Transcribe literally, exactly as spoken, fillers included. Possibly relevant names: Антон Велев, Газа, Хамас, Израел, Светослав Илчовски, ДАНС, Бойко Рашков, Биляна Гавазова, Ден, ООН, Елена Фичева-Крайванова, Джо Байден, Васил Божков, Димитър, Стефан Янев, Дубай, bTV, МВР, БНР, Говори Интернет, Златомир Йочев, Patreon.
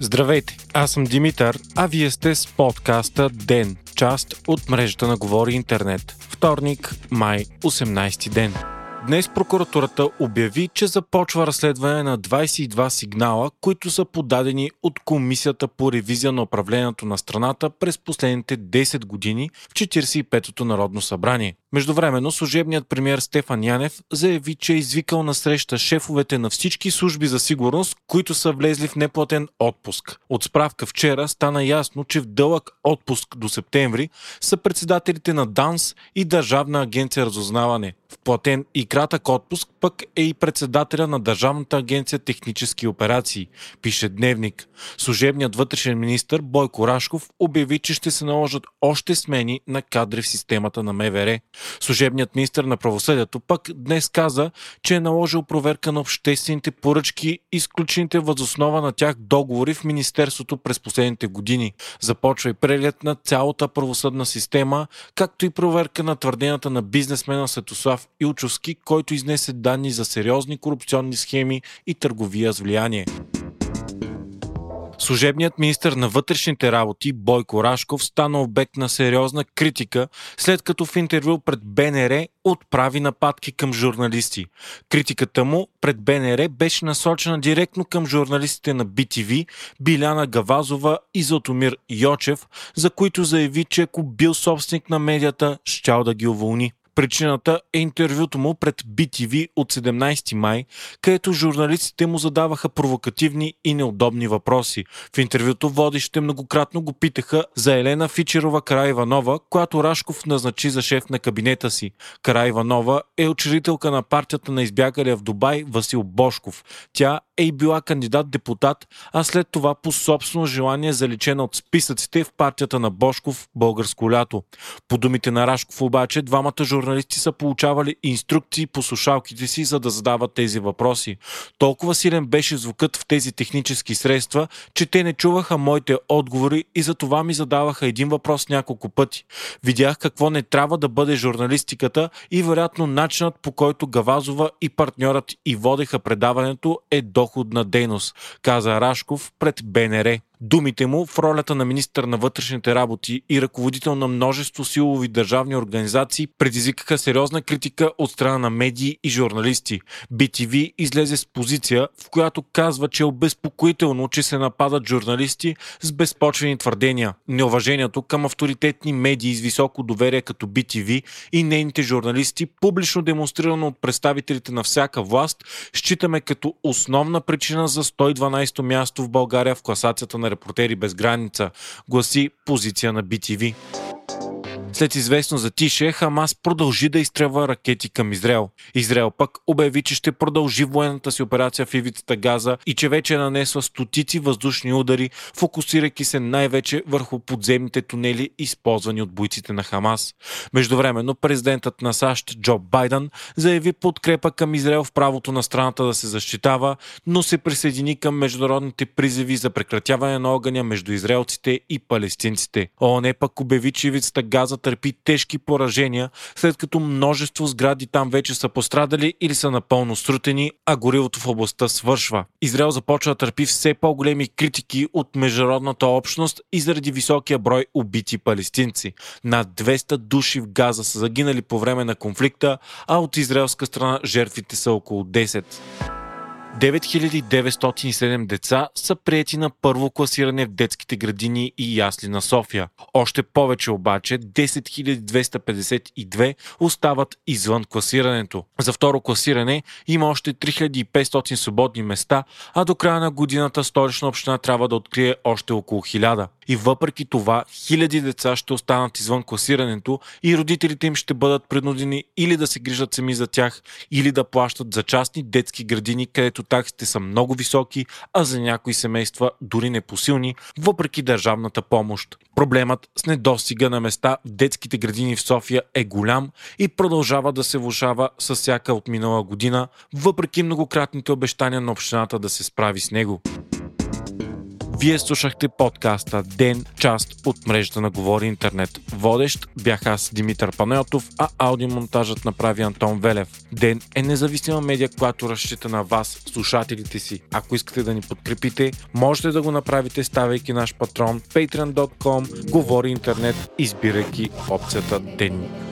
Здравейте, аз съм Димитър, а вие сте с подкаста ДЕН, част от мрежата на Говори Интернет. Вторник, май, осемнайсети ден. Днес прокуратурата обяви, че започва разследване на двайсет и два сигнала, които са подадени от Комисията по ревизия на управлението на страната през последните десет години в четирийсет и петото Народно събрание. Междувременно служебният премиер Стефан Янев заяви, че е извикал на среща шефовете на всички служби за сигурност, които са влезли в неплатен отпуск. От справка вчера стана ясно, че в дълъг отпуск до септември са председателите на ДАНС и Държавна агенция разузнаване. В платен и кратък отпуск пък е и председателя на Държавната агенция технически операции, пише Дневник. Служебният вътрешен министър Бойко Рашков обяви, че ще се наложат още смени на кадри в системата на МВР. Служебният министър на правосъдието пък днес каза, че е наложил проверка на обществените поръчки и сключените въз основа на тях договори в министерството през последните години. Започва и преглед на цялата правосъдна система, както и проверка на твърденията на бизнесмена Светослав Илчовски, който изнесе данни за сериозни корупционни схеми и търговия с влияние. Служебният министър на вътрешните работи Бойко Рашков стана обект на сериозна критика, след като в интервю пред БНР отправи нападки към журналисти. Критиката му пред БНР беше насочена директно към журналистите на bTV, Биляна Гавазова и Златомир Йочев, за които заяви, че ако бил собственик на медията, щял да ги уволни. Причината е интервюто му пред bTV от седемнайсети май, където журналистите му задаваха провокативни и неудобни въпроси. В интервюто водещите многократно го питаха за Елена Фичева-Крайванова, която Рашков назначи за шеф на кабинета си. Крайванова е учредителка на партията на избягали в Дубай Васил Божков. Тя е и била кандидат-депутат, а след това по собствено желание заличена от списъците в партията на Божков Българско лято. По думите на Рашков обаче, двамата журналисти журналисти са получавали инструкции по слушалките си, за да задават тези въпроси. Толкова силен беше звукът в тези технически средства, че те не чуваха моите отговори и за това ми задаваха един въпрос няколко пъти. Видях какво не трябва да бъде журналистиката и вероятно начинът, по който Гавазова и партньорът и водеха предаването, е доходна дейност, каза Рашков пред БНР. Думите му в ролята на министър на вътрешните работи и ръководител на множество силови държавни организации предизвикаха сериозна критика от страна на медии и журналисти. bTV излезе с позиция, в която казва, че е обезпокоително, че се нападат журналисти с безпочвени твърдения. Неуважението към авторитетни медии с високо доверие като bTV и нейните журналисти, публично демонстрирано от представителите на всяка власт, считаме като основна причина за сто и дванайсето място в България в класацията на Репортери без граница, гласи позиция на bTV. След известно затишие, Хамас продължи да изстрелва ракети към Израел. Израел пък обяви, че ще продължи военната си операция в ивицата Газа и че вече е нанесла стотици въздушни удари, фокусирайки се най-вече върху подземните тунели, използвани от бойците на Хамас. Междувременно президентът на САЩ Джо Байден заяви подкрепа към Израел в правото на страната да се защитава, но се присъедини към международните призиви за прекратяване на огъня между израелците и палестинците. ООН пък обяви, че ивицата Газа търпи тежки поражения, след като множество сгради там вече са пострадали или са напълно срутени, а горивото в областта свършва. Израел започва да търпи все по-големи критики от международната общност и заради високия брой убити палестинци. Над двеста души в Газа са загинали по време на конфликта, а от израелска страна жертвите са около десет. девет хиляди деветстотин и седем деца са приети на първо класиране в детските градини и ясли на София. Още повече обаче десет хиляди двеста петдесет и две остават извън класирането. За второ класиране има още три хиляди и петстотин свободни места, а до края на годината Столична община трябва да открие още около хиляда. И въпреки това хиляди деца ще останат извън класирането и родителите им ще бъдат принудени или да се грижат сами за тях, или да плащат за частни детски градини, където таксите са много високи, а за някои семейства дори непосилни, въпреки държавната помощ. Проблемът с недостига на места в детските градини в София е голям и продължава да се влошава с всяка отминала година, въпреки многократните обещания на общината да се справи с него. Вие слушахте подкаста Ден, част от мрежата на Говори Интернет. Водещ бях аз, Димитър Панайотов, а аудиомонтажът направи Антон Велев. Ден е независима медия, която разчита на вас, слушателите си. Ако искате да ни подкрепите, можете да го направите, ставайки наш патрон patreon dot com, Говори Интернет, избирайки опцията Ден.